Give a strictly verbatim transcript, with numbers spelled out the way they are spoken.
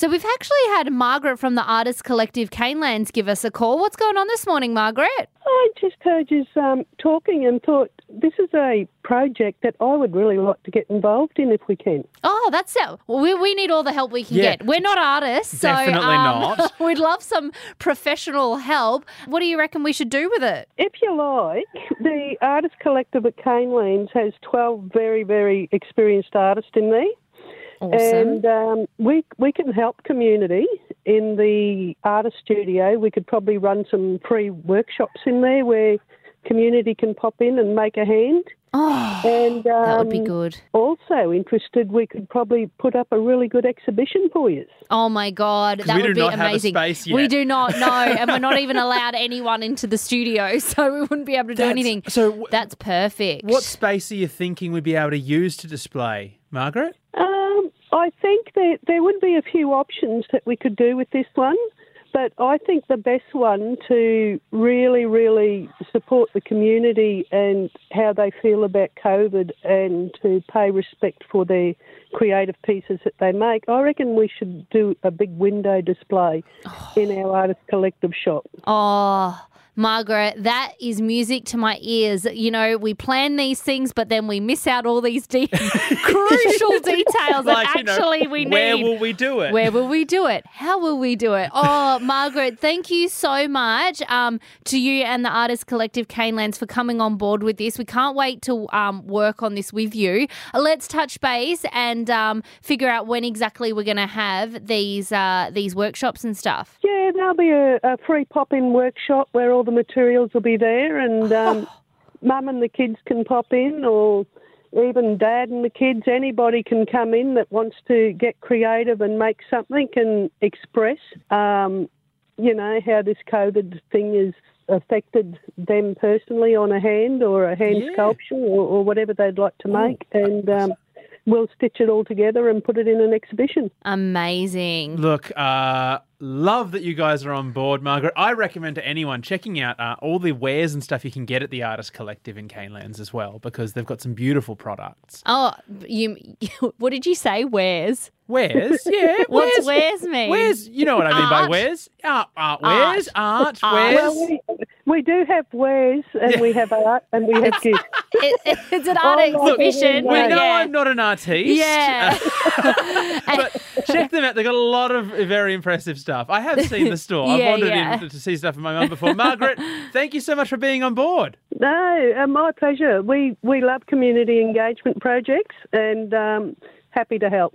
So we've actually had Margaret from the Artist Collective Canelands give us a call. What's going on this morning, Margaret? I just heard you um, talking and thought this is a project that I would really like to get involved in if we can. Oh, that's it. We, we need all the help we can yeah. get. We're not artists. Definitely so, um, not. We'd love some professional help. What do you reckon we should do with it? If you like, the Artist Collective at Canelands has twelve very, very experienced artists in there. Awesome. And um, we we can help community in the artist studio. We could probably run some free workshops in there where community can pop in and make a hand. Oh, and, um, that would be good. Also interested, we could probably put up a really good exhibition for you. Oh, my God. That would be amazing. We do not know, and we're not even allowed anyone into the studio, so we wouldn't be able to do that's, anything. So w- That's perfect. What space are you thinking we'd be able to use to display, Margaret? Um, I think that there would be a few options that we could do with this one. But I think the best one to really, really support the community and how they feel about COVID and to pay respect for their creative pieces that they make, I reckon we should do a big window display oh. in our Artist Collective shop. Oh, Margaret, that is music to my ears. You know, we plan these things, but then we miss out all these de- crucial details like, that actually you know, we need. Where will we do it? Where will we do it? How will we do it? Oh, Margaret, thank you so much um, to you and the Artist Collective Canelands for coming on board with this. We can't wait to um, work on this with you. Let's touch base and um, figure out when exactly we're going to have these uh, these workshops and stuff. Yeah, there'll be a, a free pop-in workshop where all All the materials will be there and um, oh. mum and the kids can pop in, or even dad and the kids. Anybody can come in that wants to get creative and make something and express, um, you know, how this COVID thing has affected them personally on a hand or a hand yeah. sculpture or, or whatever they'd like to make. Oh. And um, we'll stitch it all together and put it in an exhibition. Amazing. Look, uh, love that you guys are on board, Margaret. I recommend to anyone checking out uh, all the wares and stuff you can get at the Artist Collective in Canelands as well, because they've got some beautiful products. Oh, you, you what did you say? Wares? Wares, yeah. What's wares mean? Wares, you know what I mean art. by wares. Art, art, wares, art, art, art. wares. Well, we, we do have wares and yeah. we have art and we have gifts. It, it, it's an art oh, exhibition. Look, we know yeah. I'm not an artiste. Yeah. Uh, but check them out. They've got a lot of very impressive stuff. I have seen the store. yeah, I've wandered yeah. in to see stuff from my mum before. Margaret, thank you so much for being on board. No, uh, my pleasure. We, we love community engagement projects and um, happy to help.